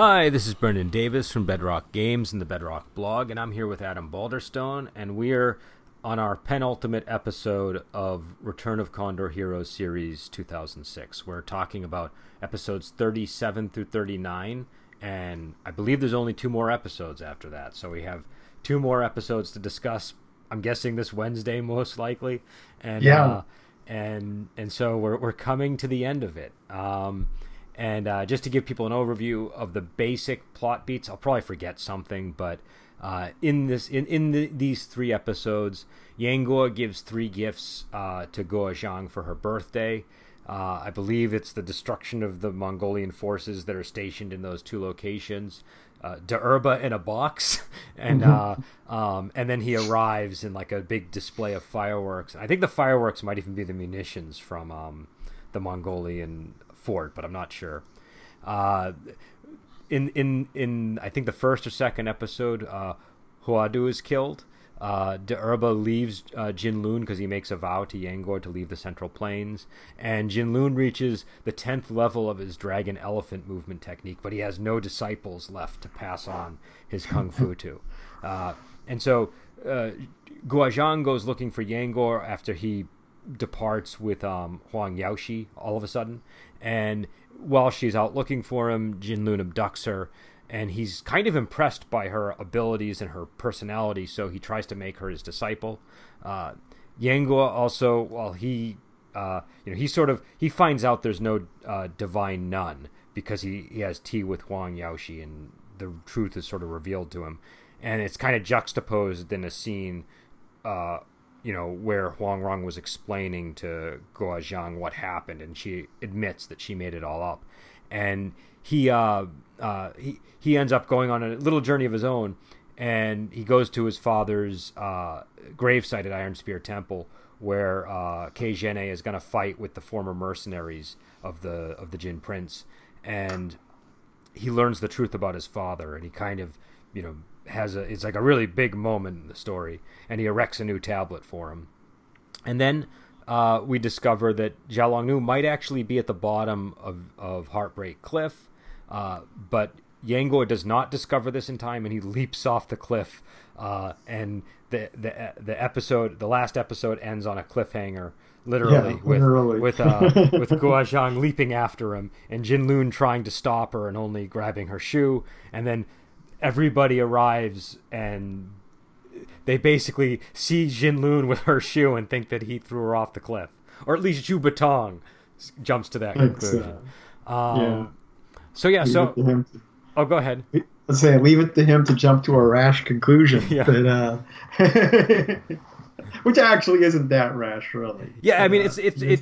Hi, this is Bernard Davis from Bedrock Games and the Bedrock Blog, and I'm here with Adam Balderstone, and we're on our penultimate episode of Return of Condor Heroes Series 2006. We're talking about episodes 37 through 39, and I believe there's only two more episodes after that, so we have two more episodes to discuss, I'm guessing this Wednesday most likely, and yeah. And so we're coming to the end of it. And just to give people an overview of the basic plot beats, I'll probably forget something, but in these three episodes, Yang Guo gives three gifts to Guo Xiang for her birthday. I believe it's the destruction of the Mongolian forces that are stationed in those two locations, Daerba in a box, and then he arrives in like a big display of fireworks. I think the fireworks might even be the munitions from the Mongolian Ford, but I'm not sure. In I think the first or second episode, Huo Du is killed. Daerba leaves Jinlun because he makes a vow to Yang Guo to leave the Central Plains, and Jinlun reaches the 10th level of his dragon elephant movement technique, but he has no disciples left to pass on his kung fu to. And so Guo Xiang goes looking for Yang Guo after he departs with Huang Yaoshi all of a sudden, and while she's out looking for him, Jinlun abducts her, and he's kind of impressed by her abilities and her personality, so he tries to make her his disciple. Yang Guo also, while he finds out there's no divine nun because he has tea with Huang Yaoshi, and the truth is sort of revealed to him, and it's kind of juxtaposed in a scene where Huang Rong was explaining to Guo Xiang what happened, and she admits that she made it all up. And he ends up going on a little journey of his own, and he goes to his father's gravesite at Iron Spear Temple, where Ke Zhen'e is going to fight with the former mercenaries of the Jin Prince, and he learns the truth about his father, and he kind of, it's like a really big moment in the story, and he erects a new tablet for him. And then we discover that Xiaolongnü might actually be at the bottom of Heartbreak Cliff, but Yang Guo does not discover this in time, and he leaps off the cliff. And the last episode ends on a cliffhanger, literally. with Guo Xiang leaping after him, and Jinlun trying to stop her and only grabbing her shoe, and then everybody arrives, and they basically see Jinlun with her shoe and think that he threw her off the cliff, or at least Zhou Botong jumps to that conclusion. Go ahead. Let's say leave it to him to jump to a rash conclusion, but which actually isn't that rash, really. Yeah, I mean, it's probably a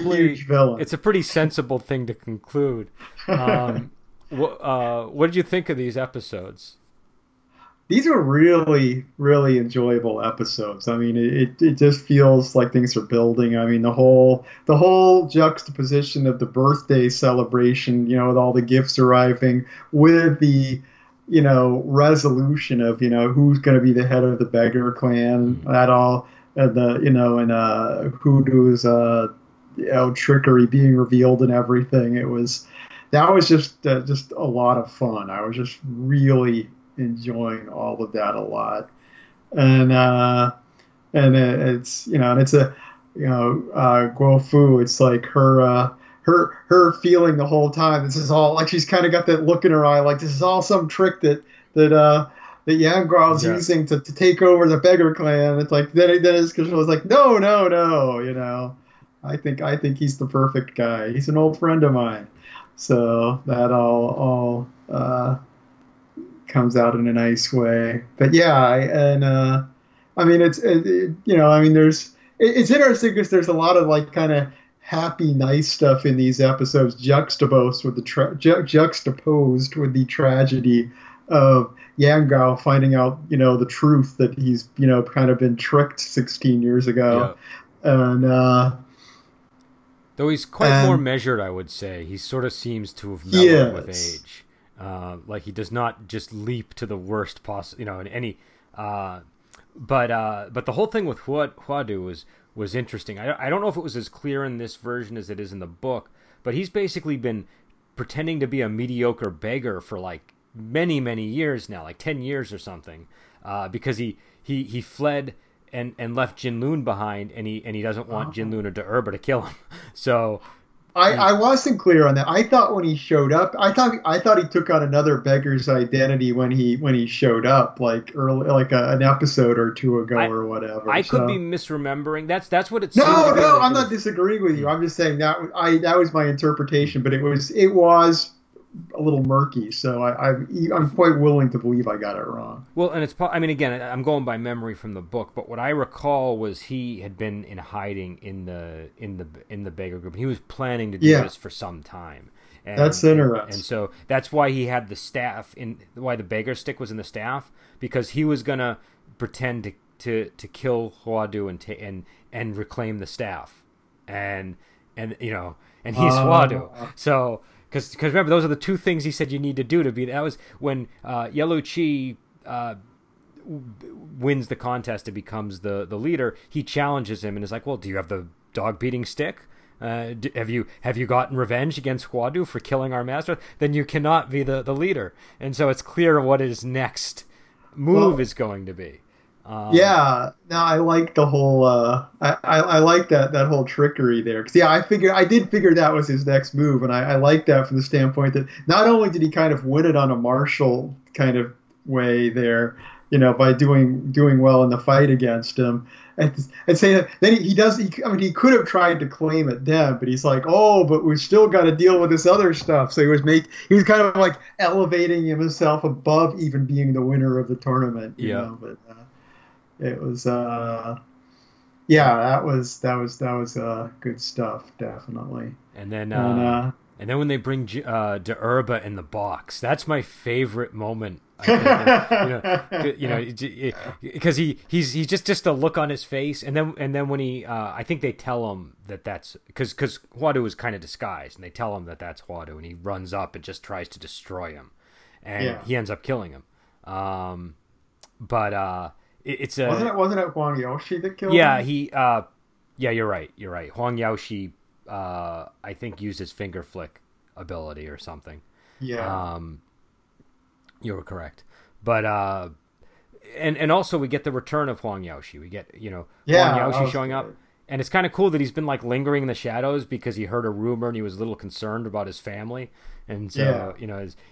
pretty huge villain. It's a pretty sensible thing to conclude. What did you think of these episodes? These are really, really enjoyable episodes. I mean, it just feels like things are building. I mean, the whole juxtaposition of the birthday celebration, with all the gifts arriving, with the, resolution of, who's going to be the head of the beggar clan, that all, and Huo Du's trickery being revealed and everything. That was just a lot of fun. I was just really enjoying all of that a lot, and it's Guo Fu. It's like her feeling the whole time. This is all like she's kind of got that look in her eye, like this is all some trick that Yang Guo's using to take over the beggar clan. It's like then it's because she was like no. I think he's the perfect guy. He's an old friend of mine. So that all comes out in a nice way. But it's interesting because there's a lot of like kind of happy, nice stuff in these episodes juxtaposed with the tragedy of Yang Guo finding out, the truth that he's, kind of been tricked 16 years ago. Yeah. Though he's quite more measured, I would say. He sort of seems to have mellowed with age. Like he does not just leap to the worst possible, in any. But the whole thing with Huo Du was interesting. I don't know if it was as clear in this version as it is in the book, but he's basically been pretending to be a mediocre beggar for like many years now, like 10 years or something, because he fled and left Jinlun behind, and he doesn't want Jinlun or Daerba to kill him. So I wasn't clear on that. I thought when he showed up, I thought he took on another beggar's identity when he showed up, like early, like an episode or two ago or whatever. I could be misremembering. That's what it's. No, I'm not disagreeing with you. I'm just saying that that was my interpretation, but it was a little murky, so I'm quite willing to believe I got it wrong. Well, and it's, I mean, again, I'm going by memory from the book, but what I recall was he had been in hiding in the beggar group. He was planning to do this for some time. And that's interesting. And so that's why he had the staff why the beggar stick was in the staff, because he was gonna pretend to kill Huo Du and reclaim the staff, and he's Huo Du, so. Because remember, those are the two things he said you need to do to be. That was when Yellow Chi wins the contest and becomes the leader. He challenges him and is like, "Well, do you have the dog beating stick? Have you gotten revenge against Huo Du for killing our master? Then you cannot be the leader." And so it's clear what his next move is going to be. I like the whole. I like that whole trickery there. Cause I did figure that was his next move, and I like that from the standpoint that not only did he kind of win it on a martial kind of way there, by doing well in the fight against him, and say that then he does. He could have tried to claim it then, but he's like, but we still got to deal with this other stuff. So he was kind of like elevating himself above even being the winner of the tournament. It was, that was good stuff, definitely. And then when they bring Daerba in the box, that's my favorite moment. Because he's just a look on his face, and then when he, I think they tell him that's because Huo Du was kind of disguised, and they tell him that's Huo Du, and he runs up and just tries to destroy him, and he ends up killing him. Wasn't it Huang Yaoshi that killed him? You're right. Huang Yaoshi, I think, used his finger flick ability or something. Yeah. You were correct. But and also we get the return of Huang Yaoshi. We get, Huang Yaoshi showing up. And it's kind of cool that he's been like lingering in the shadows because he heard a rumor and he was a little concerned about his family. And so,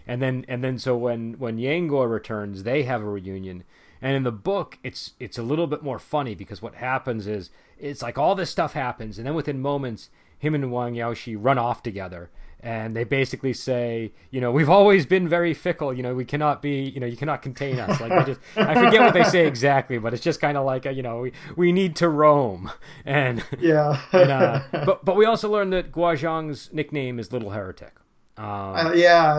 and then when Yang Guo returns, they have a reunion. And in the book, it's a little bit more funny because what happens is it's like all this stuff happens, and then within moments, him and Huang Yaoshi run off together, and they basically say, we've always been very fickle, we cannot be, you cannot contain us. Like I forget what they say exactly, but it's just kind of like, we need to roam. But we also learned that Guo Zhang's nickname is Little Heretic. I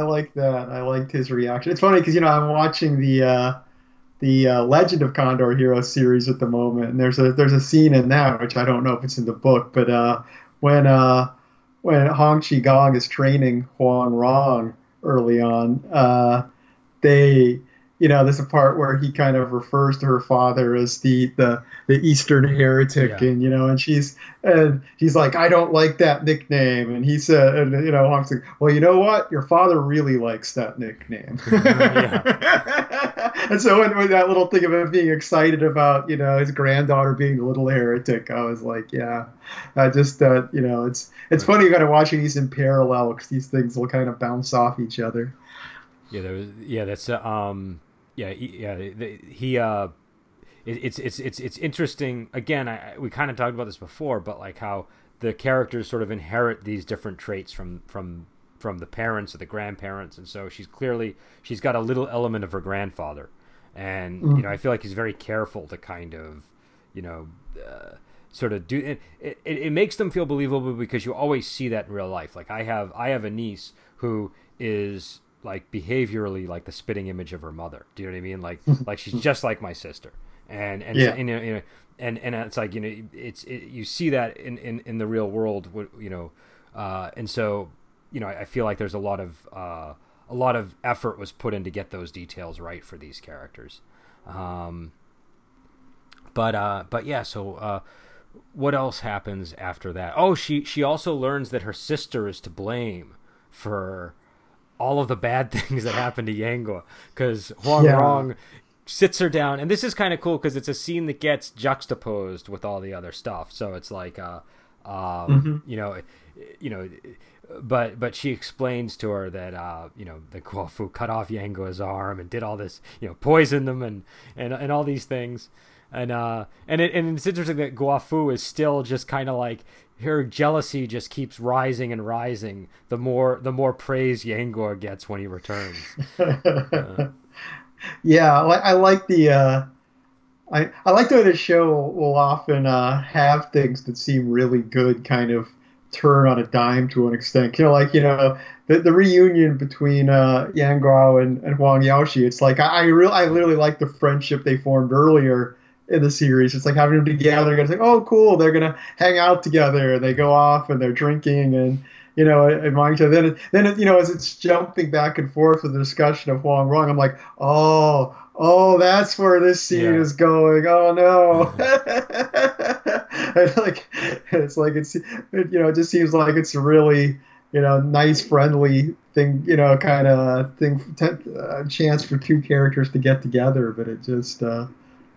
like that. I liked his reaction. It's funny because I'm watching the Legend of Condor Heroes series at the moment, and there's a scene in that, which I don't know if it's in the book, but when Hong Qigong is training Huang Rong early on, there's a part where he kind of refers to her father as the Eastern heretic, and she's like, I don't like that nickname, and he said, Hong's like, well, you know what, your father really likes that nickname. And so when that little thing of him being excited about his granddaughter being a little heretic, I was like, it's funny you got to watch these in parallel because these things will kind of bounce off each other. It's interesting. Again, we kind of talked about this before, but like how the characters sort of inherit these different traits from the parents or the grandparents, and so she's got a little element of her grandfather, and I feel like he's very careful to kind of sort of do it. It makes them feel believable because you always see that in real life. Like I have a niece who is like behaviorally like the spitting image of her mother. Do you know what I mean? Like she's just like my sister. And it's like, you see that in the real world, and so, I feel like there's a lot of effort was put in to get those details right for these characters. So what else happens after that? Oh, she also learns that her sister is to blame for all of the bad things that happened to Yang Guo, because Huang Rong sits her down, and this is kind of cool because it's a scene that gets juxtaposed with all the other stuff. So it's like, but she explains to her that the Guo Fu cut off Yang Guo's arm and did all this, poisoned them and all these things. And it's interesting that Guo Fu is still just kind of like, her jealousy just keeps rising and rising the more praise Yang Guo gets when he returns. Yeah, I like the I like the way the show will often have things that seem really good kind of turn on a dime to an extent. The reunion between Yang Guo and Huang Yaoshi. It's like I literally like the friendship they formed earlier in the series. It's like having them together. It's like, oh, cool, they're gonna hang out together. And they go off and they're drinking and admiring each other. Then as it's jumping back and forth with the discussion of Huang Rong, I'm like, oh, that's where this scene is going. Oh no! It just seems like it's a really nice, friendly thing, kind of thing, chance for two characters to get together. But it just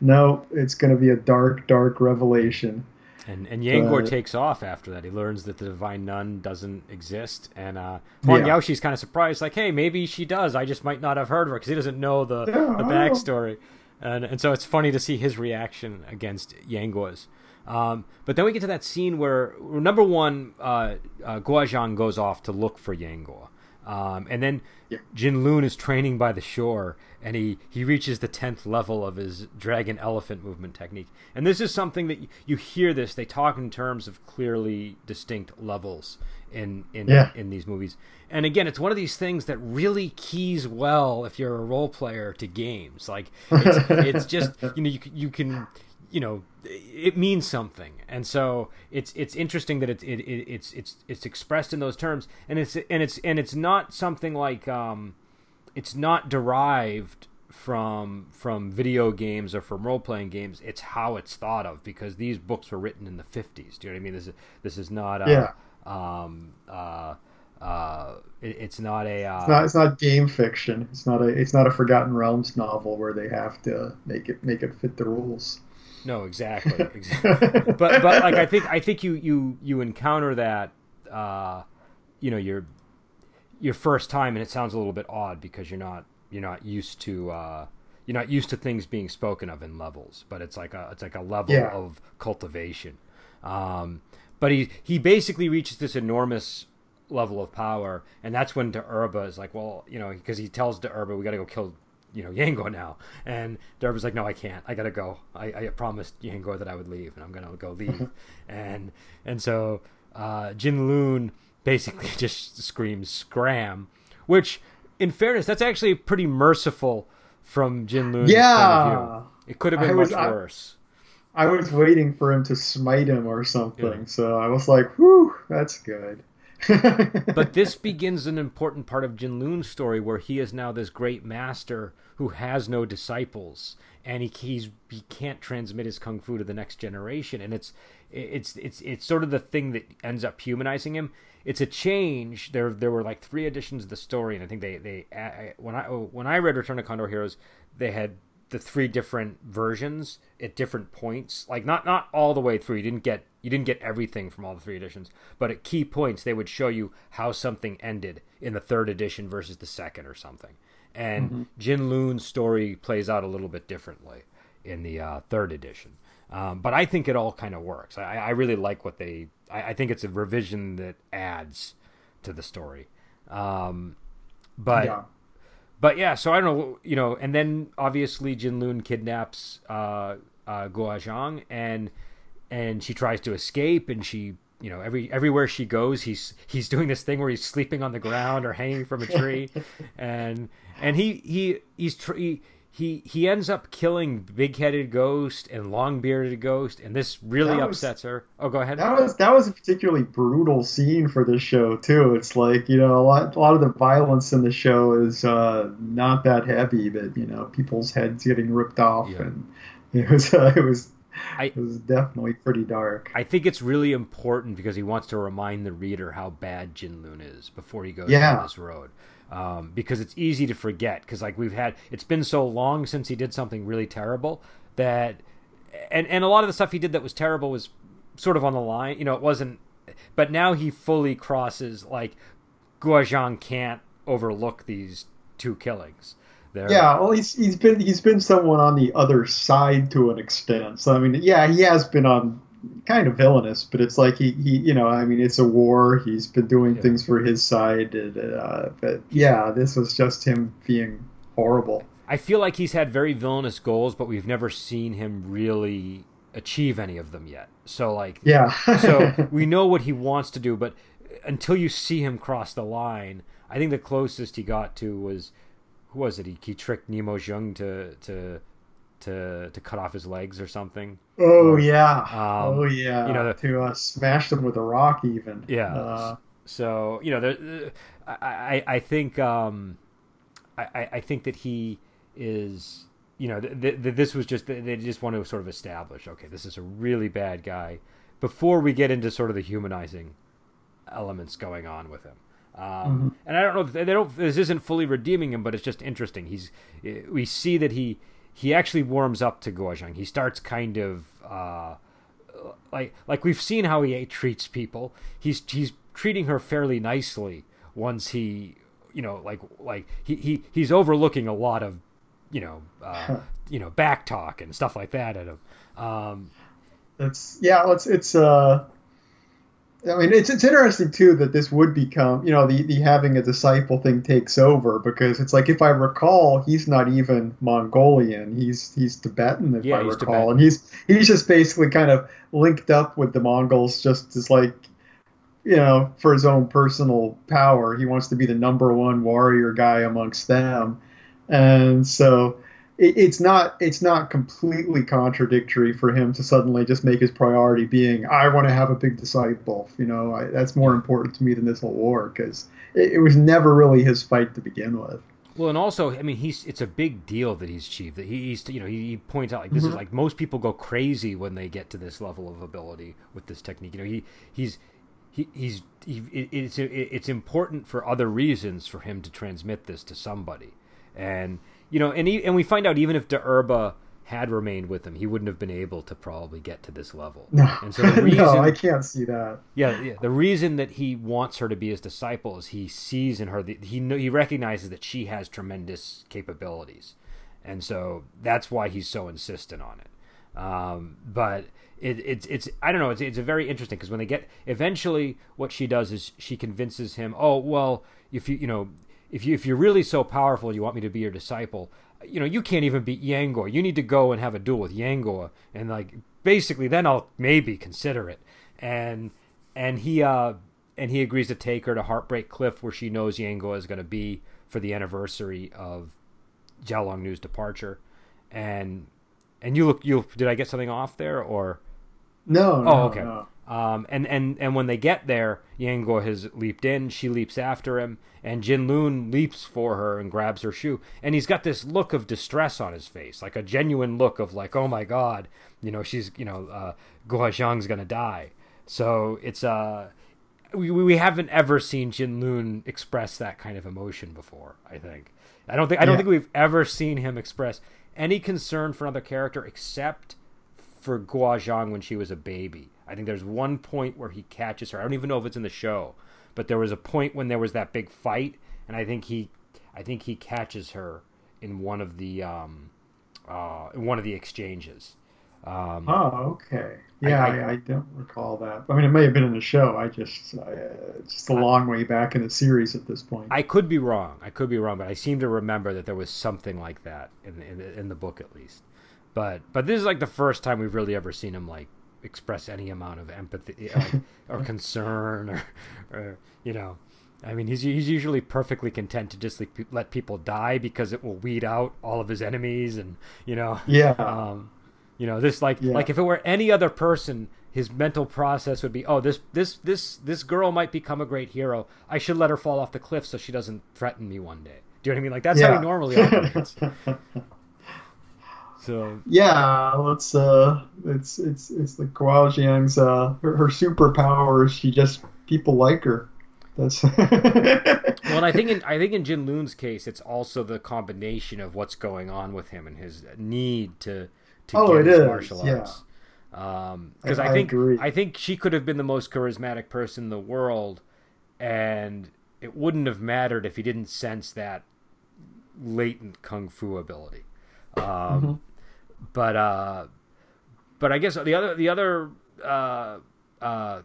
no, it's going to be a dark, dark revelation. And Yang Guo takes off after that. He learns that the Divine Nun doesn't exist. And Huang Yaoshi's kind of surprised, like, hey, maybe she does. I just might not have heard of her, because he doesn't know the backstory. And so it's funny to see his reaction against Yang Guo's. But then we get to that scene where, number one, Guo Xiang goes off to look for Yang Guo. And then Jinlun is training by the shore, and he reaches the 10th level of his dragon elephant movement technique. And this is something that you hear this. They talk in terms of clearly distinct levels in these movies. And again, it's one of these things that really keys well if you're a role player to games. Like it's just you can. It means something, and so it's interesting that it's expressed in those terms, and it's not something like it's not derived from video games or from role playing games. It's how it's thought of, because these books were written in the 50s. Do you know what I mean? This is not it's not a it's not game fiction. It's not a Forgotten Realms novel where they have to make it fit the rules. No, exactly. But like I think you encounter that your first time, and it sounds a little bit odd because you're not used to things being spoken of in levels, but it's like a level of cultivation. But he basically reaches this enormous level of power, and that's when Daerba is like, well, because he tells Daerba, we got to go kill Yang Guo now, and Daerba's like, no, I can't. I gotta go. I promised Yang Guo that I would leave, and I'm gonna go leave. and so Jinlun basically just screams "scram," which, in fairness, that's actually pretty merciful from Jinlun's point of view. It could have been much worse. I was waiting for him to smite him or something, so I was like, "Whew, that's good." But this begins an important part of Jinlun's story, where he is now this great master who has no disciples, and he can't transmit his kung fu to the next generation. And it's sort of the thing that ends up humanizing him. It's a change. There were like 3 editions of the story, and I think when I read Return of Condor Heroes, they had the 3 different versions at different points, like not all the way through. You didn't get everything from all the 3 editions, but at key points they would show you how something ended in the 3rd edition versus the 2nd or something. And Jinlun's story plays out a little bit differently in the 3rd edition. But I think it all kind of works. I really like what I think it's a revision that adds to the story. So I don't know, and then obviously Jinlun kidnaps Guo Xiang, and she tries to escape, and she, everywhere she goes, he's doing this thing where he's sleeping on the ground or hanging from a tree, and he ends up killing big-headed ghost and long-bearded ghost, and this really upsets her. Oh, go ahead. That was a particularly brutal scene for this show too. It's like, a lot of the violence in the show is not that heavy, but people's heads getting ripped off, and it was It was definitely pretty dark. I think it's really important because he wants to remind the reader how bad Jinlun is before he goes down this road. Because it's easy to forget. Because like we've had, it's been so long since he did something really terrible that, and a lot of the stuff he did that was terrible was sort of on the line. You know, it wasn't. But now he fully crosses. Like Guo Xiang can't overlook these two killings. There. Yeah, well, he's been someone on the other side to an extent. So I mean, yeah, he has been on kind of villainous, but it's like he you know, I mean, it's a war. He's been doing things for his side, but yeah, this was just him being horrible. I feel like he's had very villainous goals, but we've never seen him really achieve any of them yet. So like, yeah, so we know what he wants to do, but until you see him cross the line, I think the closest he got to was. Who was it? He tricked Nemo Jung to cut off his legs or something. Oh yeah, You know, to smash them with a rock even. Yeah. So you know, I think that he is. You know, this was just they just want to sort of establish. Okay, this is a really bad guy. Before we get into sort of the humanizing elements going on with him. And I don't know, this isn't fully redeeming him, but it's just interesting. We see that he actually warms up to Guo Xiang. He starts kind of, like we've seen how he treats people. He's treating her fairly nicely once he, you know, like he's overlooking a lot of, you know, back talk and stuff like that at him. I mean, it's interesting, too, that this would become, you know, the having a disciple thing takes over, because it's like, if I recall, he's not even Mongolian. He's Tibetan, I recall. Tibetan. And he's just basically kind of linked up with the Mongols just as, like, you know, for his own personal power. He wants to be the number one warrior guy amongst them. And so... It's not completely contradictory for him to suddenly just make his priority being, I want to have a big disciple. You know, that's more important to me than this whole war, because it was never really his fight to begin with. Well, and also, I mean, it's a big deal that he's chief. That he points out, like, this is like most people go crazy when they get to this level of ability with this technique. You know, it's important for other reasons for him to transmit this to somebody. And you know, and we find out even if Daerba had remained with him, he wouldn't have been able to probably get to this level. No, and so the reason, no, I can't see that. Yeah, the reason that he wants her to be his disciple is he sees in her, he recognizes that she has tremendous capabilities, and so that's why he's so insistent on it. But it's I don't know, it's a very interesting, because when they get eventually, what she does is she convinces him. Oh well, if you're really so powerful, you want me to be your disciple, you know, you can't even beat Yang Guo. You need to go and have a duel with Yang Guo, and like basically, then I'll maybe consider it. And he agrees to take her to Heartbreak Cliff, where she knows Yang Guo is going to be for the anniversary of Xiaolongnü's departure. And did I get something off there or? No. Oh, okay. No. And when they get there, Yang Guo has leaped in. She leaps after him, and Jinlun leaps for her and grabs her shoe. And he's got this look of distress on his face, like a genuine look of like, oh my god, you know, she's, you know, Guo Zhang's gonna die. So it's we haven't ever seen Jinlun express that kind of emotion before. I don't think we've ever seen him express any concern for another character except for Guo Xiang when she was a baby. I think there's one point where he catches her. I don't even know if it's in the show, but there was a point when there was that big fight, and I think he catches her in one of the exchanges. Oh, okay. Yeah, I don't recall that. I mean, it may have been in the show. It's a long way back in the series at this point. I could be wrong, but I seem to remember that there was something like that in the book at least. But this is like the first time we've really ever seen him like express any amount of empathy or concern or you know, I mean, he's usually perfectly content to just like let people die because it will weed out all of his enemies, and you know, you know, this like if it were any other person, his mental process would be, oh, this girl might become a great hero. I should let her fall off the cliff so she doesn't threaten me one day. Do you know what I mean? Like that's how he normally operates. So yeah, let's it's like Guo Xiang's her superpower is she just people like her. That's well, and I think in Jin Lun's case, it's also the combination of what's going on with him and his need to get his martial arts. Yeah. Because I think she could have been the most charismatic person in the world, and it wouldn't have mattered if he didn't sense that latent kung fu ability. But I guess the other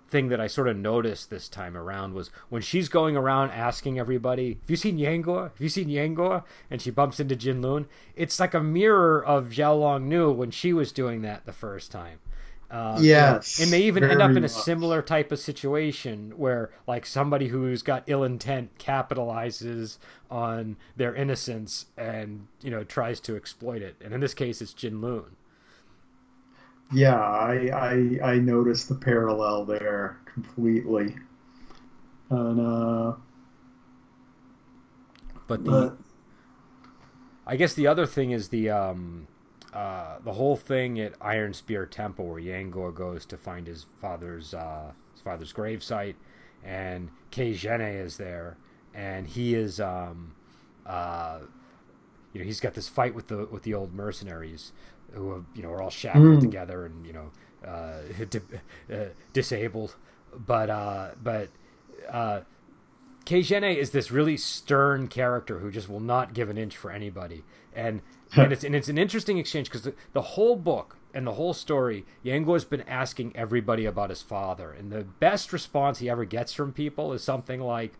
thing that I sort of noticed this time around was when she's going around asking everybody, "Have you seen Yang Guo? Have you seen Yang Guo?" And she bumps into Jinlun. It's like a mirror of Xiaolongnü when she was doing that the first time. Yes, and they even end up in a similar type of situation where, like, somebody who's got ill intent capitalizes on their innocence and, you know, tries to exploit it. And in this case, it's Jinlun. Yeah, I noticed the parallel there completely. And I guess the other thing is the whole thing at Iron Spear Temple where Yang Guo goes to find his father's gravesite, and Ke Zhen'e is there, and he is he's got this fight with the old mercenaries who have, you know, are all shackled together and, you know, disabled, but Ke Zhen'e is this really stern character who just will not give an inch for anybody. And it's an interesting exchange because the whole book and the whole story, Yang Guo has been asking everybody about his father. And the best response he ever gets from people is something like,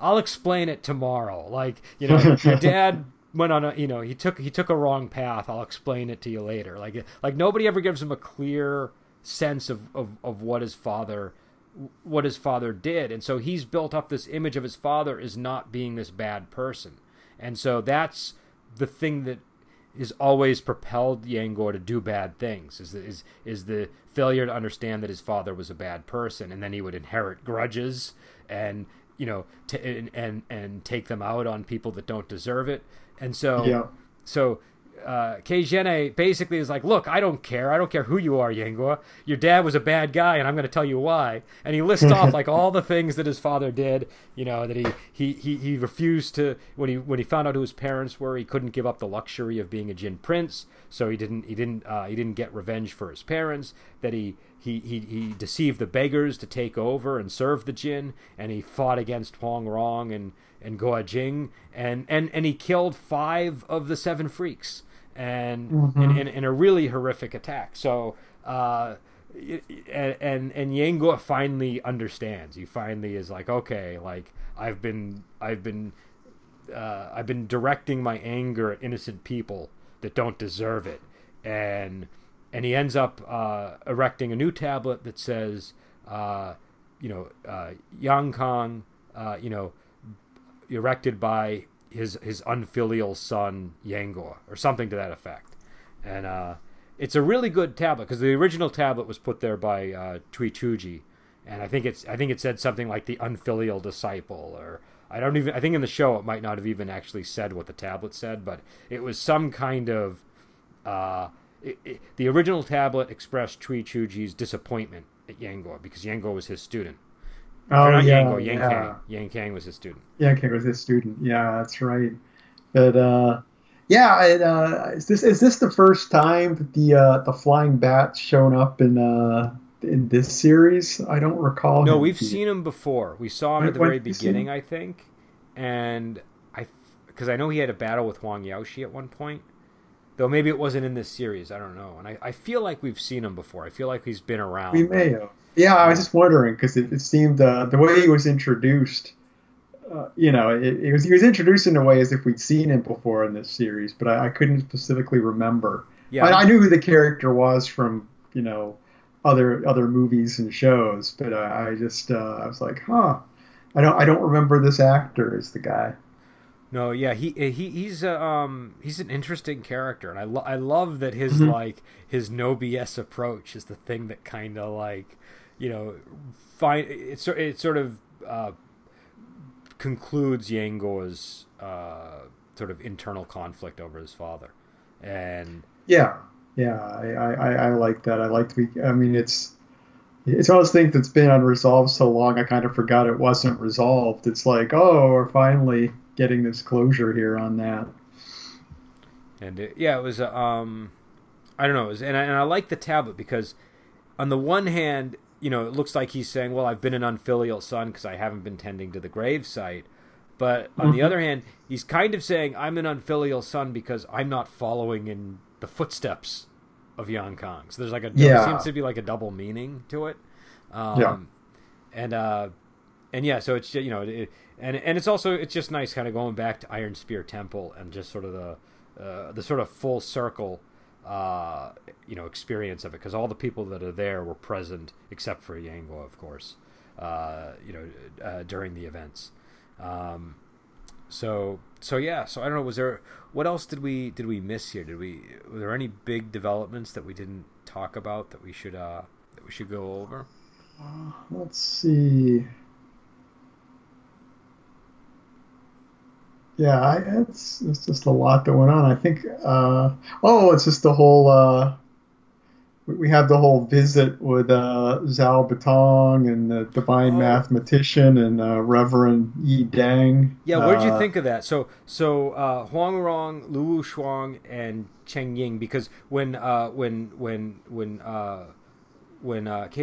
"I'll explain it tomorrow." Like, you know, your dad went on he took a wrong path. I'll explain it to you later. Like nobody ever gives him a clear sense of what his father did. And so he's built up this image of his father as not being this bad person. And so that's the thing that has always propelled Yang Guo to do bad things is the failure to understand that his father was a bad person, and then he would inherit grudges and, you know, and take them out on people that don't deserve it. And so, yeah. So Ke Zhen'e basically is like, "Look, I don't care who you are, Yang Guo. Your dad was a bad guy, and I'm going to tell you why." And he lists off like all the things that his father did, you know, that he refused to, when he found out who his parents were, he couldn't give up the luxury of being a Jin prince, so he didn't get revenge for his parents, that he deceived the beggars to take over and serve the Jin, and he fought against Huang Rong and Guo Jing, and he killed 5 of the 7 freaks. And in a really horrific attack. So, and Yang Guo finally understands. He finally is like, okay, like I've been directing my anger at innocent people that don't deserve it. And he ends up erecting a new tablet that says, Yang Kang, erected by his unfilial son Yang Guo, or something to that effect. And it's a really good tablet because the original tablet was put there by Qiu Chuji, and I think it said something like the unfilial disciple, or I think in the show it might not have even actually said what the tablet said, but it was some kind of the original tablet expressed Qiu Chuji's disappointment at Yang Guo because Yang Guo was his student. Yang Kang. Yang Kang was his student. Yeah, that's right. But is this the first time that the flying bat's shown up in this series? I don't recall. No, we've seen him before. We saw him at the very beginning, I think, because I know he had a battle with Huang Yaoshi at one point. Though maybe it wasn't in this series. I don't know. And I feel like we've seen him before. I feel like he's been around. We may have. Yeah, I was just wondering because it seemed the way he was introduced, he was introduced in a way as if we'd seen him before in this series, but I couldn't specifically remember. Yeah, I knew who the character was from, you know, other movies and shows, but I was like, huh, I don't remember this actor as the guy. No, yeah, he's an interesting character, and I love that his like his no BS approach is the thing that kind of like, you know, it sort of concludes Yang Guo's sort of internal conflict over his father, and Yeah, yeah, I like that. I like to be. I mean, it's one of those things that's been unresolved so long. I kind of forgot it wasn't resolved. It's like, oh, we're finally getting this closure here on that. And it was I don't know. It was, and I like the tablet because, on the one hand, you know, it looks like he's saying, well, I've been an unfilial son because I haven't been tending to the gravesite. But on the other hand, he's kind of saying, I'm an unfilial son because I'm not following in the footsteps of Yang Kang. So there's like there seems to be like a double meaning to it. So it's, you know, and it's also, it's just nice kind of going back to Iron Spear Temple and just sort of the sort of full circle, you know, experience of it. Cause all the people that are there were present except for Yang Guo, of course, during the events. So I don't know, was there, what else did we miss here? Were there any big developments that we didn't talk about that we should go over? Let's see. Yeah, it's just a lot that went on. I think, it's just the whole, we had the whole visit with Zhou Botong and the divine mathematician and Reverend Yideng. Yeah, what did you think of that? So Huang Rong, Lu Shuang, and Cheng Ying, because when Ke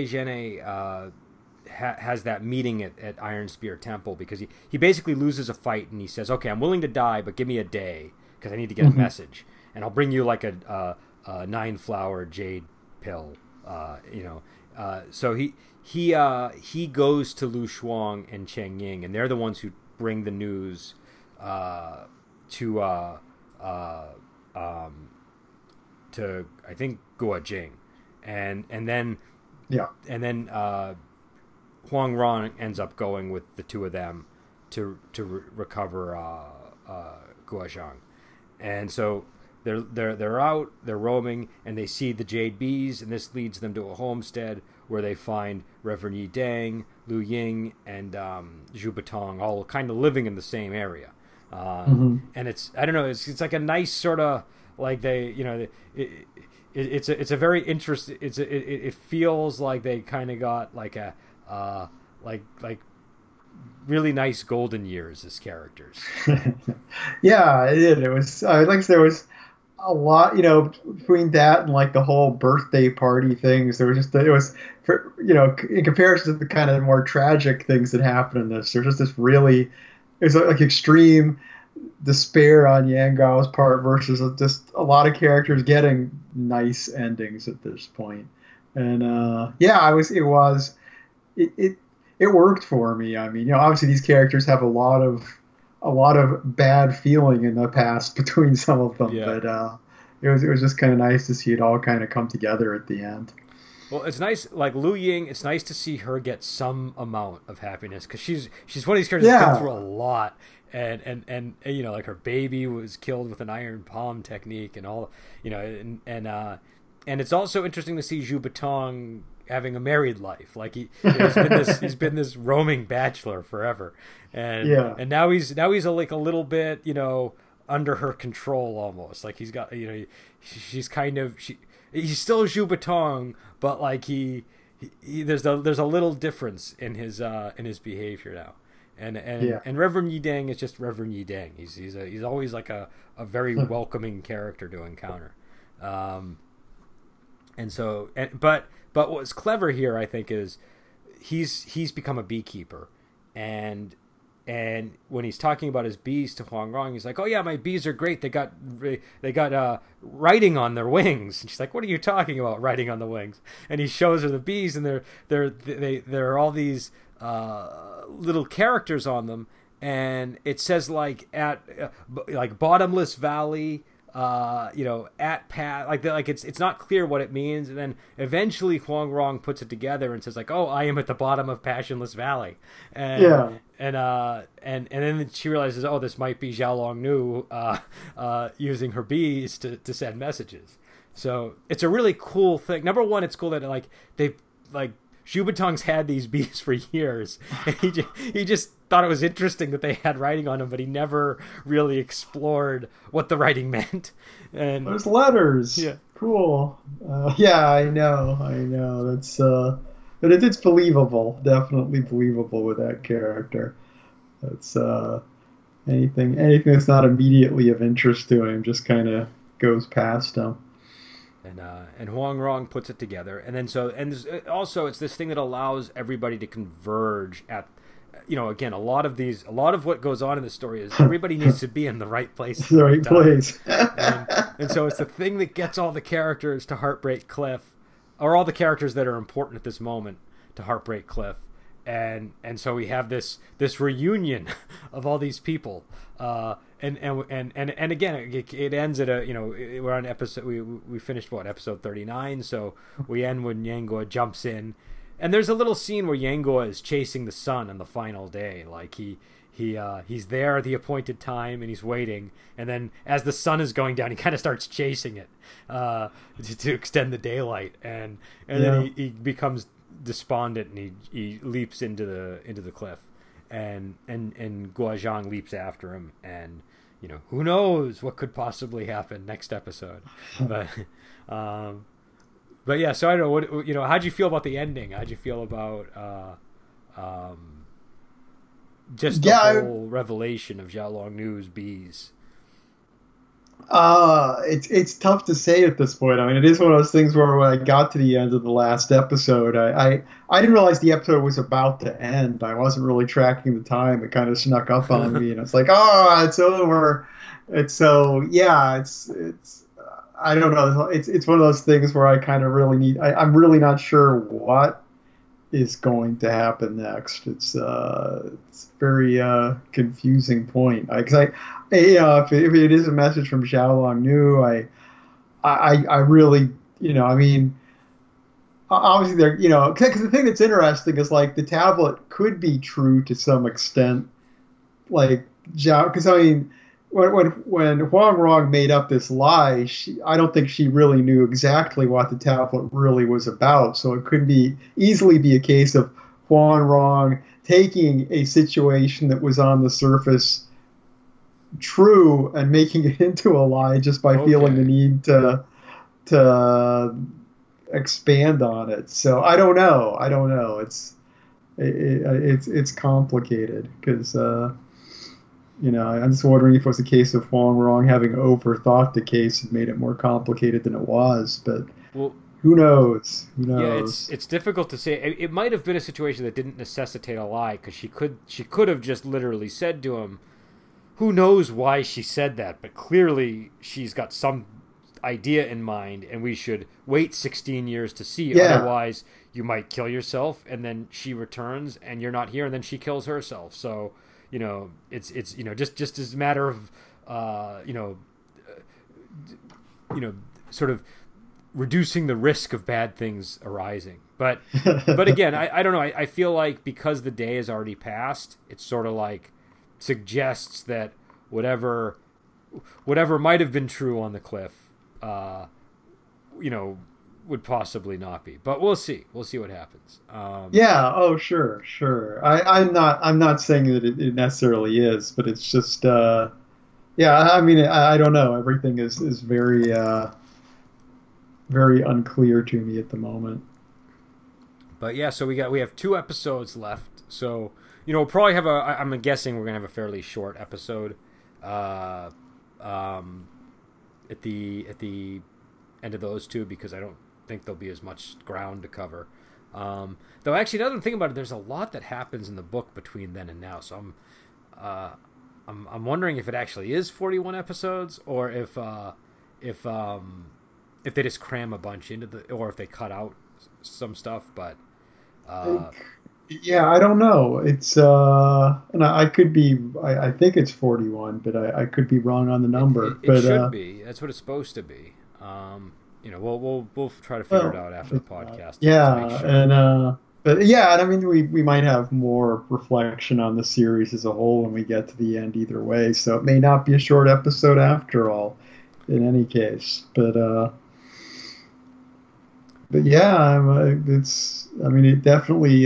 Zhen'e has that meeting at Iron Spear Temple, because he basically loses a fight and he says, okay, I'm willing to die, but give me a day because I need to get a message, and I'll bring you like a 9-flower jade pill, you know. So he goes to Lu Shuang and Cheng Ying, and they're the ones who bring the news to I think Guo Jing, and then Huang Rong ends up going with the two of them to recover Guo Xiang, and so. They're out, they're roaming, and they see the jade bees, and this leads them to a homestead where they find Reverend Yideng, Lu Ying, and Zhou Botong all kind of living in the same area. And it's, I don't know, it's like a nice sort of, like they, you know, it's a very interesting, it feels like they kind of got like a, like really nice golden years as characters. Yeah, it did. It was, like I said, there was a lot, you know, between that and like the whole birthday party things, there was just, it was, you know, in comparison to the kind of more tragic things that happened in this, there's just this really, it was like extreme despair on Yang Guo's part versus just a lot of characters getting nice endings at this point. And it worked for me. I mean, you know, obviously these characters have a lot of bad feeling in the past between some of them, but it was just kind of nice to see it all kind of come together at the end. Well, it's nice, like Lu Ying. It's nice to see her get some amount of happiness because she's one of these characters that's been through a lot, and you know, like her baby was killed with an iron palm technique and all, you know, and it's also interesting to see Zhou Botong having a married life, like he's been this roaming bachelor forever, and now he's like a little bit, you know, under her control almost. Like he's got, you know, he's still Zhou Botong, but like he there's a little difference in his behavior now, and Reverend Yideng is just Reverend Yideng. He's always like a very welcoming character to encounter, But what's clever here, I think, is he's become a beekeeper, and when he's talking about his bees to Huang Rong, he's like, "Oh yeah, my bees are great. They got writing on their wings." And she's like, "What are you talking about, writing on the wings?" And he shows her the bees, and there are all these little characters on them, and it says like at like Bottomless Valley. You know, at path, like it's not clear what it means, and then eventually Huang Rong puts it together and says like, "Oh, I am at the bottom of Passionless Valley," and then she realizes, "Oh, this might be Xiaolongnü using her bees to send messages." So it's a really cool thing. Number one, it's cool that like they like Zhou Botong's had these bees for years, and he just thought it was interesting that they had writing on them, but he never really explored what the writing meant. And there's letters. Yeah. Cool. Yeah, I know. That's but it's believable. Definitely believable with that character. That's anything that's not immediately of interest to him just kind of goes past him. And Huang Rong puts it together, and also it's this thing that allows everybody to converge at, again, a lot of what goes on in the story is everybody needs to be in the right place. The right place. And so it's the thing that gets all the characters to Heartbreak Cliff, or all the characters that are important at this moment to Heartbreak Cliff. And so we have this reunion of all these people, and again it ends at we're on episode we finished episode 39, so we end when Yang Guo jumps in, and there's a little scene where Yang Guo is chasing the sun on the final day, like he's there at the appointed time and he's waiting, and then as the sun is going down he kind of starts chasing it to extend the daylight, and yeah. Then he becomes despondent, and he leaps into the cliff, and Guo Xiang leaps after him, and who knows what could possibly happen next episode, but yeah. So I don't know what how'd you feel about the ending? How'd you feel about just the whole revelation of Xiaolongnü's bees? It's tough to say at this point. I mean, it is one of those things where when I got to the end of the last episode, I didn't realize the episode was about to end. I wasn't really tracking the time. It kind of snuck up on me, and it's like, oh, it's over. And so, yeah, it's I don't know. It's one of those things where I kind of really need. I'm really not sure what is going to happen next. It's a very confusing point, because if it is a message from Xiaolongnü, I really obviously they're because the thing that's interesting is like the tablet could be true to some extent, like Xiao, because I mean when Huang Rong made up this lie, I don't think she really knew exactly what the tablet really was about. So it could be easily be a case of Huang Rong taking a situation that was on the surface true and making it into a lie just by feeling the need to expand on it. So I don't know. It's complicated because. I'm just wondering if it was a case of Huang Rong having overthought the case and made it more complicated than it was. But who knows? Yeah, it's difficult to say. It might have been a situation that didn't necessitate a lie, because she could have just literally said to him, who knows why she said that, but clearly she's got some idea in mind, and we should wait 16 years to see. Yeah. Otherwise, you might kill yourself, and then she returns, and you're not here, and then she kills herself. So... it's just as a matter of sort of reducing the risk of bad things arising. But again, I don't know. I feel like because the day has already passed, it sort of like suggests that whatever might have been true on the cliff, would possibly not be, but we'll see what happens. Sure. I'm not saying that it necessarily is, but it's just I mean, I don't know, everything is very very unclear to me at the moment. But yeah, so we have 2 episodes left, so we'll probably have I'm guessing we're gonna have a fairly short episode at the end of those 2, because I don't think there'll be as much ground to cover. Though actually, now that I'm thinking about it, there's a lot that happens in the book between then and now, so I'm wondering if it actually is 41 episodes, or if they just cram a bunch into or if they cut out some stuff. But yeah, I don't know. It's and I could be. I think it's 41, but I could be wrong on the number. It should be. That's what it's supposed to be. We'll try to figure it out after the podcast. Yeah, to make sure. I mean, we might have more reflection on the series as a whole when we get to the end either way, so it may not be a short episode after all in any case. But But yeah, it's definitely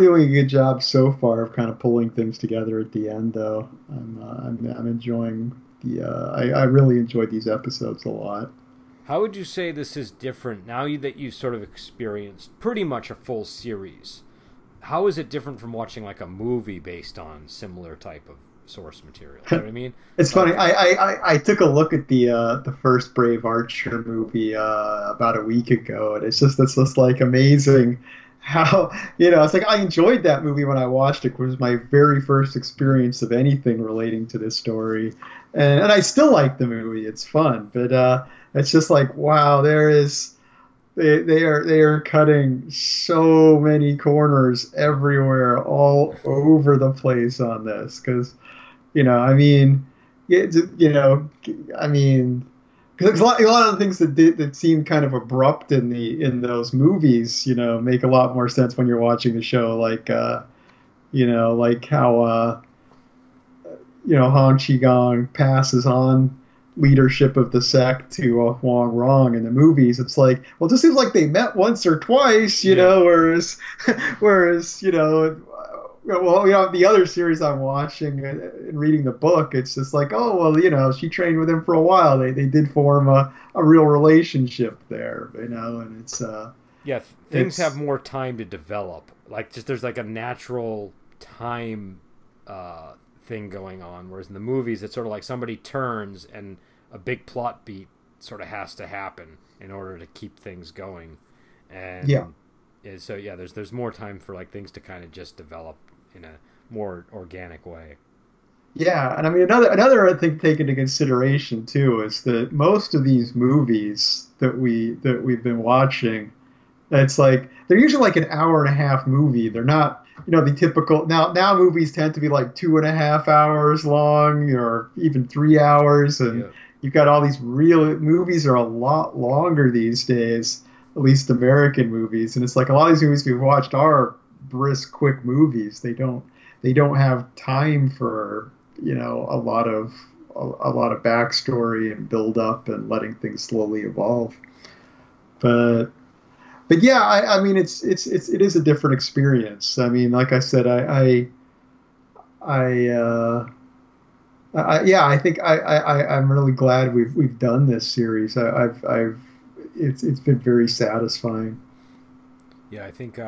doing a good job so far of kind of pulling things together at the end, though. I'm enjoying I really enjoyed these episodes a lot. How would you say this is different now that you've sort of experienced pretty much a full series? How is it different from watching like a movie based on similar type of source material? You know what I mean? It's funny. I took a look at the first Brave Archer movie about a week ago, and it's just like amazing how, you know, it's like I enjoyed that movie when I watched it. It was my very first experience of anything relating to this story, and I still like the movie. It's fun, but it's just like, wow, there is. They are cutting so many corners everywhere, all over the place on this, because, you know, I mean, because a lot of the things that seem kind of abrupt in those movies, you know, make a lot more sense when you're watching the show, like how Hong Qigong passes on leadership of the sect to Huang Rong in the movies. It's like, well, it just seems like they met once or twice, you know, whereas, you know, well, you know, the other series I'm watching and reading the book, it's just like, oh, well, you know, she trained with him for a while. They did form a real relationship there, you know, and it's... things have more time to develop. Like, just there's like a natural time thing going on, whereas in the movies, it's sort of like somebody turns and a big plot beat sort of has to happen in order to keep things going. And so there's more time for like things to kind of just develop in a more organic way. Yeah. And I mean, another thing taken into consideration too, is that most of these movies that we've been watching, it's like, they're usually like an hour and a half movie. They're not, you know, the typical now movies tend to be like 2.5 hours long or even 3 hours. And you've got all these movies are a lot longer these days, at least American movies. And it's like a lot of these movies we've watched are brisk, quick movies. They don't have time for, you know, a lot of backstory and build up and letting things slowly evolve. But yeah, it is a different experience. I mean, like I said, I think I'm really glad we've done this series. It's been very satisfying. Yeah, I think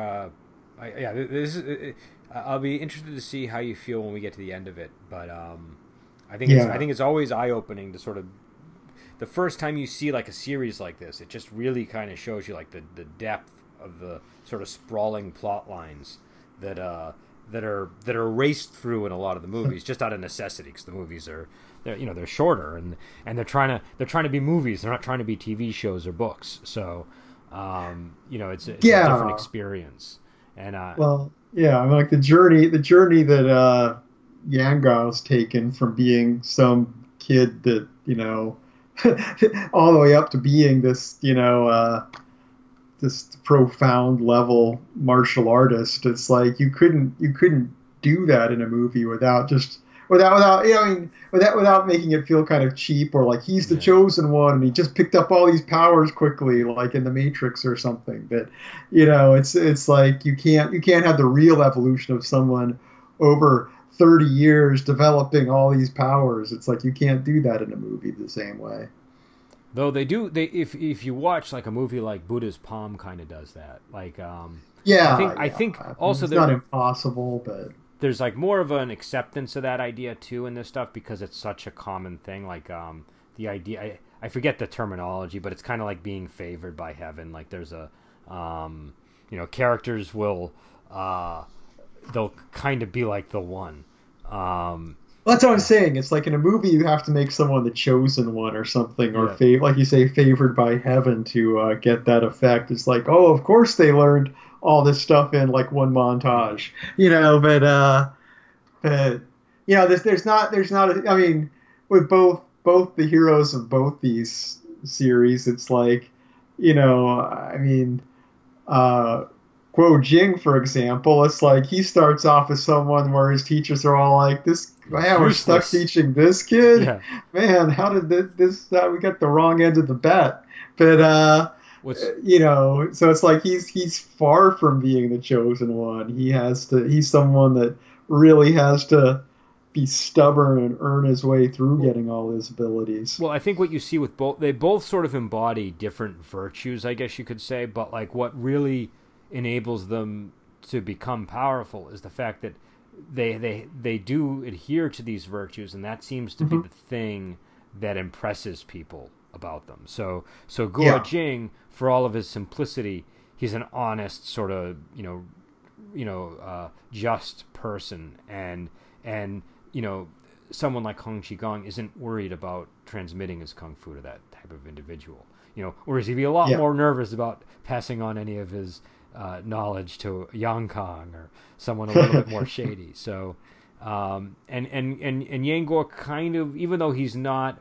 I'll be interested to see how you feel when we get to the end of it. But I think it's always eye-opening to sort of. The first time you see like a series like this, it just really kind of shows you like the depth of the sort of sprawling plot lines that are raced through in a lot of the movies, just out of necessity, because the movies are shorter and they're trying to be movies. They're not trying to be TV shows or books. So it's a different experience. And like the journey that Yang Guo's taken from being some kid that, you know, all the way up to being this, you know, this profound level martial artist. It's like you couldn't do that in a movie without making it feel kind of cheap, or like he's the chosen one and he just picked up all these powers quickly, like in the Matrix or something. But, you know, it's like you can't have the real evolution of someone over 30 years developing all these powers. It's like you can't do that in a movie the same way. Though they do, if you watch like a movie like Buddha's Palm kind of does that. Like I think also it's not impossible, but there's like more of an acceptance of that idea too in this stuff, because it's such a common thing. Like the idea, I forget the terminology, but it's kind of like being favored by heaven. Like there's a characters will they'll kind of be like the one. Well, that's what I'm saying. It's like in a movie, you have to make someone the chosen one or something, or like you say, favored by heaven to get that effect. It's like, oh, of course they learned all this stuff in like one montage, you know. But you know, there's not. I mean, with both the heroes of both these series, it's like, you know, I mean. Guo Jing, for example, it's like he starts off as someone where his teachers are all like, "This man, we're stuck teaching this kid. Yeah. Man, how did this? We got the wrong end of the bat." But you know, so it's like he's far from being the chosen one. He's someone that really has to be stubborn and earn his way through getting all his abilities. Well, I think what you see with both, they both sort of embody different virtues, I guess you could say, but like what really enables them to become powerful is the fact that they do adhere to these virtues, and that seems to be the thing that impresses people about them. So Guo Jing, for all of his simplicity, he's an honest sort of, just person, and you know, someone like Hong Qigong isn't worried about transmitting his kung fu to that type of individual, you know, whereas he'd be a lot more nervous about passing on any of his knowledge to Yang Kang or someone a little bit more shady. So, and Yang Guo kind of, even though he's not,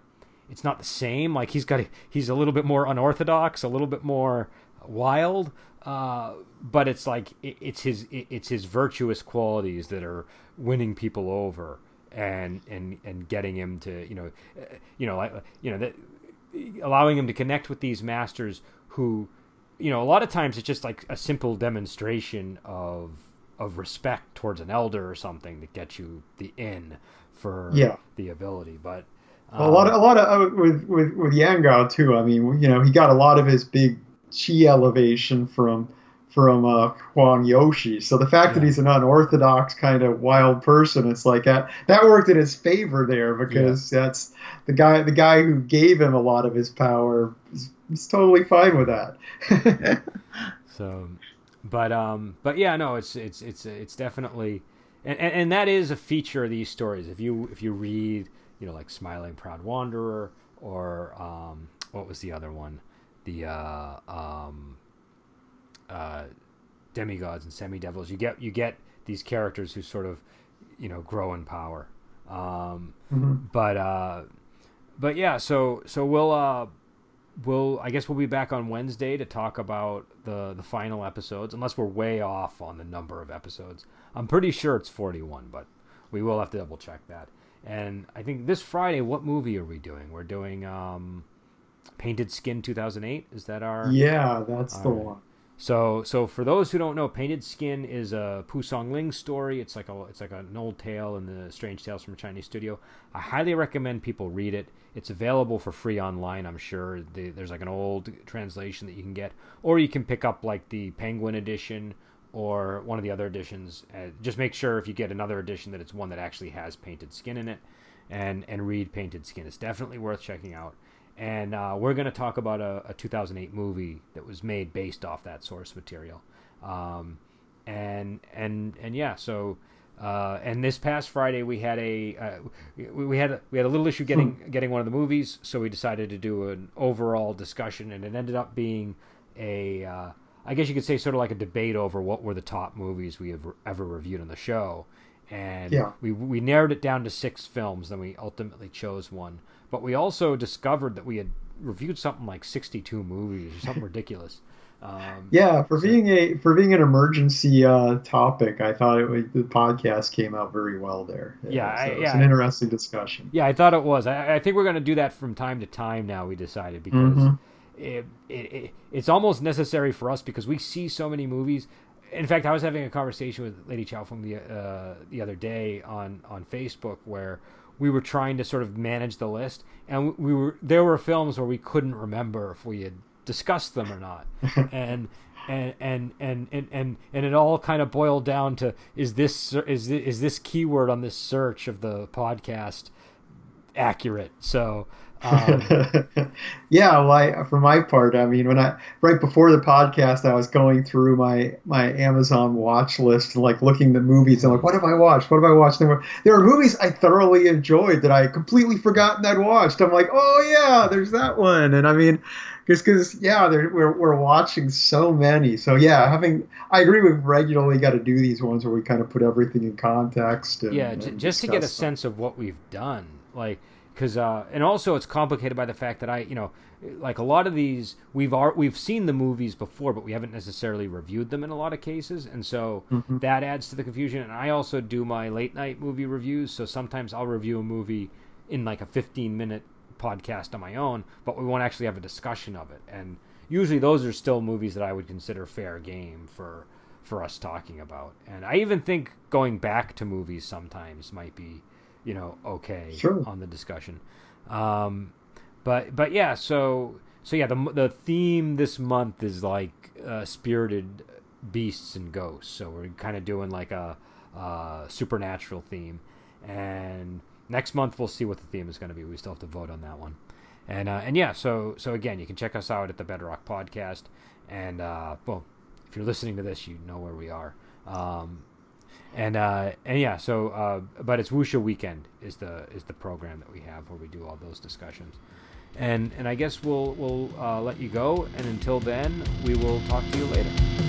it's not the same. Like he's a little bit more unorthodox, a little bit more wild. But it's like it's his virtuous qualities that are winning people over and getting him to allowing him to connect with these masters who, you know, a lot of times it's just like a simple demonstration of respect towards an elder or something that gets you the in for the ability. But a lot of with Yang Guo too. I mean, you know, he got a lot of his big chi elevation from Huang Yaoshi. So the fact that he's an unorthodox kind of wild person, it's like that worked in his favor there, because that's the guy who gave him a lot of his power. He's totally fine with that. So, but yeah, no, it's definitely, and that is a feature of these stories. If you read, you know, like Smiling Proud Wanderer or what was the other one? The Demigods and Semi Devils. You get these characters who sort of, you know, grow in power. But yeah, so we'll be back on Wednesday to talk about the final episodes, unless we're way off on the number of episodes. I'm pretty sure it's 41, but we will have to double check that. And I think this Friday, what movie are we doing? We're doing Painted Skin 2008. Is that our? Yeah, that's the one. So for those who don't know, Painted Skin is a Pu Songling story. It's like an old tale in the Strange Tales from a Chinese Studio. I highly recommend people read it. It's available for free online, I'm sure. There's like an old translation that you can get, or you can pick up like the Penguin edition or one of the other editions. Just make sure if you get another edition that it's one that actually has Painted Skin in it, and read Painted Skin. It's definitely worth checking out. And we're going to talk about a 2008 movie that was made based off that source material. And this past Friday we had a little issue getting one of the movies, so we decided to do an overall discussion, and it ended up being I guess you could say sort of like a debate over what were the top movies we have ever reviewed on the show. And we narrowed it down to 6 films, then we ultimately chose one. But we also discovered that we had reviewed something like 62 movies or something ridiculous. For being an emergency topic, I thought the podcast came out very well there. It's an interesting discussion. Yeah, I thought it was. I think we're going to do that from time to time now, we decided, because it's almost necessary for us, because we see so many movies. In fact, I was having a conversation with Lady Chow Fung the other day on Facebook, where we were trying to sort of manage the list, and there were films where we couldn't remember if we had discussed them or not, and it all kind of boiled down to is this keyword on this search of the podcast accurate? So for my part, I mean, when right before the podcast, I was going through my Amazon watch list, like looking at movies, and like, what have I watched? There were movies I thoroughly enjoyed that I had completely forgotten I'd watched. I'm like, oh yeah, there's that one. And I mean, just because we're watching so many, so I agree. We've regularly got to do these ones where we kind of put everything in context. And, just to get a sense of what we've done, like. Because and also it's complicated by the fact that I a lot of these we've seen the movies before, but we haven't necessarily reviewed them in a lot of cases, and so that adds to the confusion. And I also do my late night movie reviews, so sometimes I'll review a movie in like a 15-minute podcast on my own, but we won't actually have a discussion of it, and usually those are still movies that I would consider fair game for us talking about. And I even think going back to movies sometimes might be, you know, okay sure. on the discussion. But yeah, so yeah, the theme this month is like spirited beasts and ghosts. So we're kind of doing like a supernatural theme, and next month we'll see what the theme is going to be. We still have to vote on that one. And yeah, so again, you can check us out at the Bedrock Podcast, and well, if you're listening to this, you know where we are. And yeah, so but it's Wuxia Weekend is the program that we have where we do all those discussions. And I guess we'll let you go, and until then, we will talk to you later.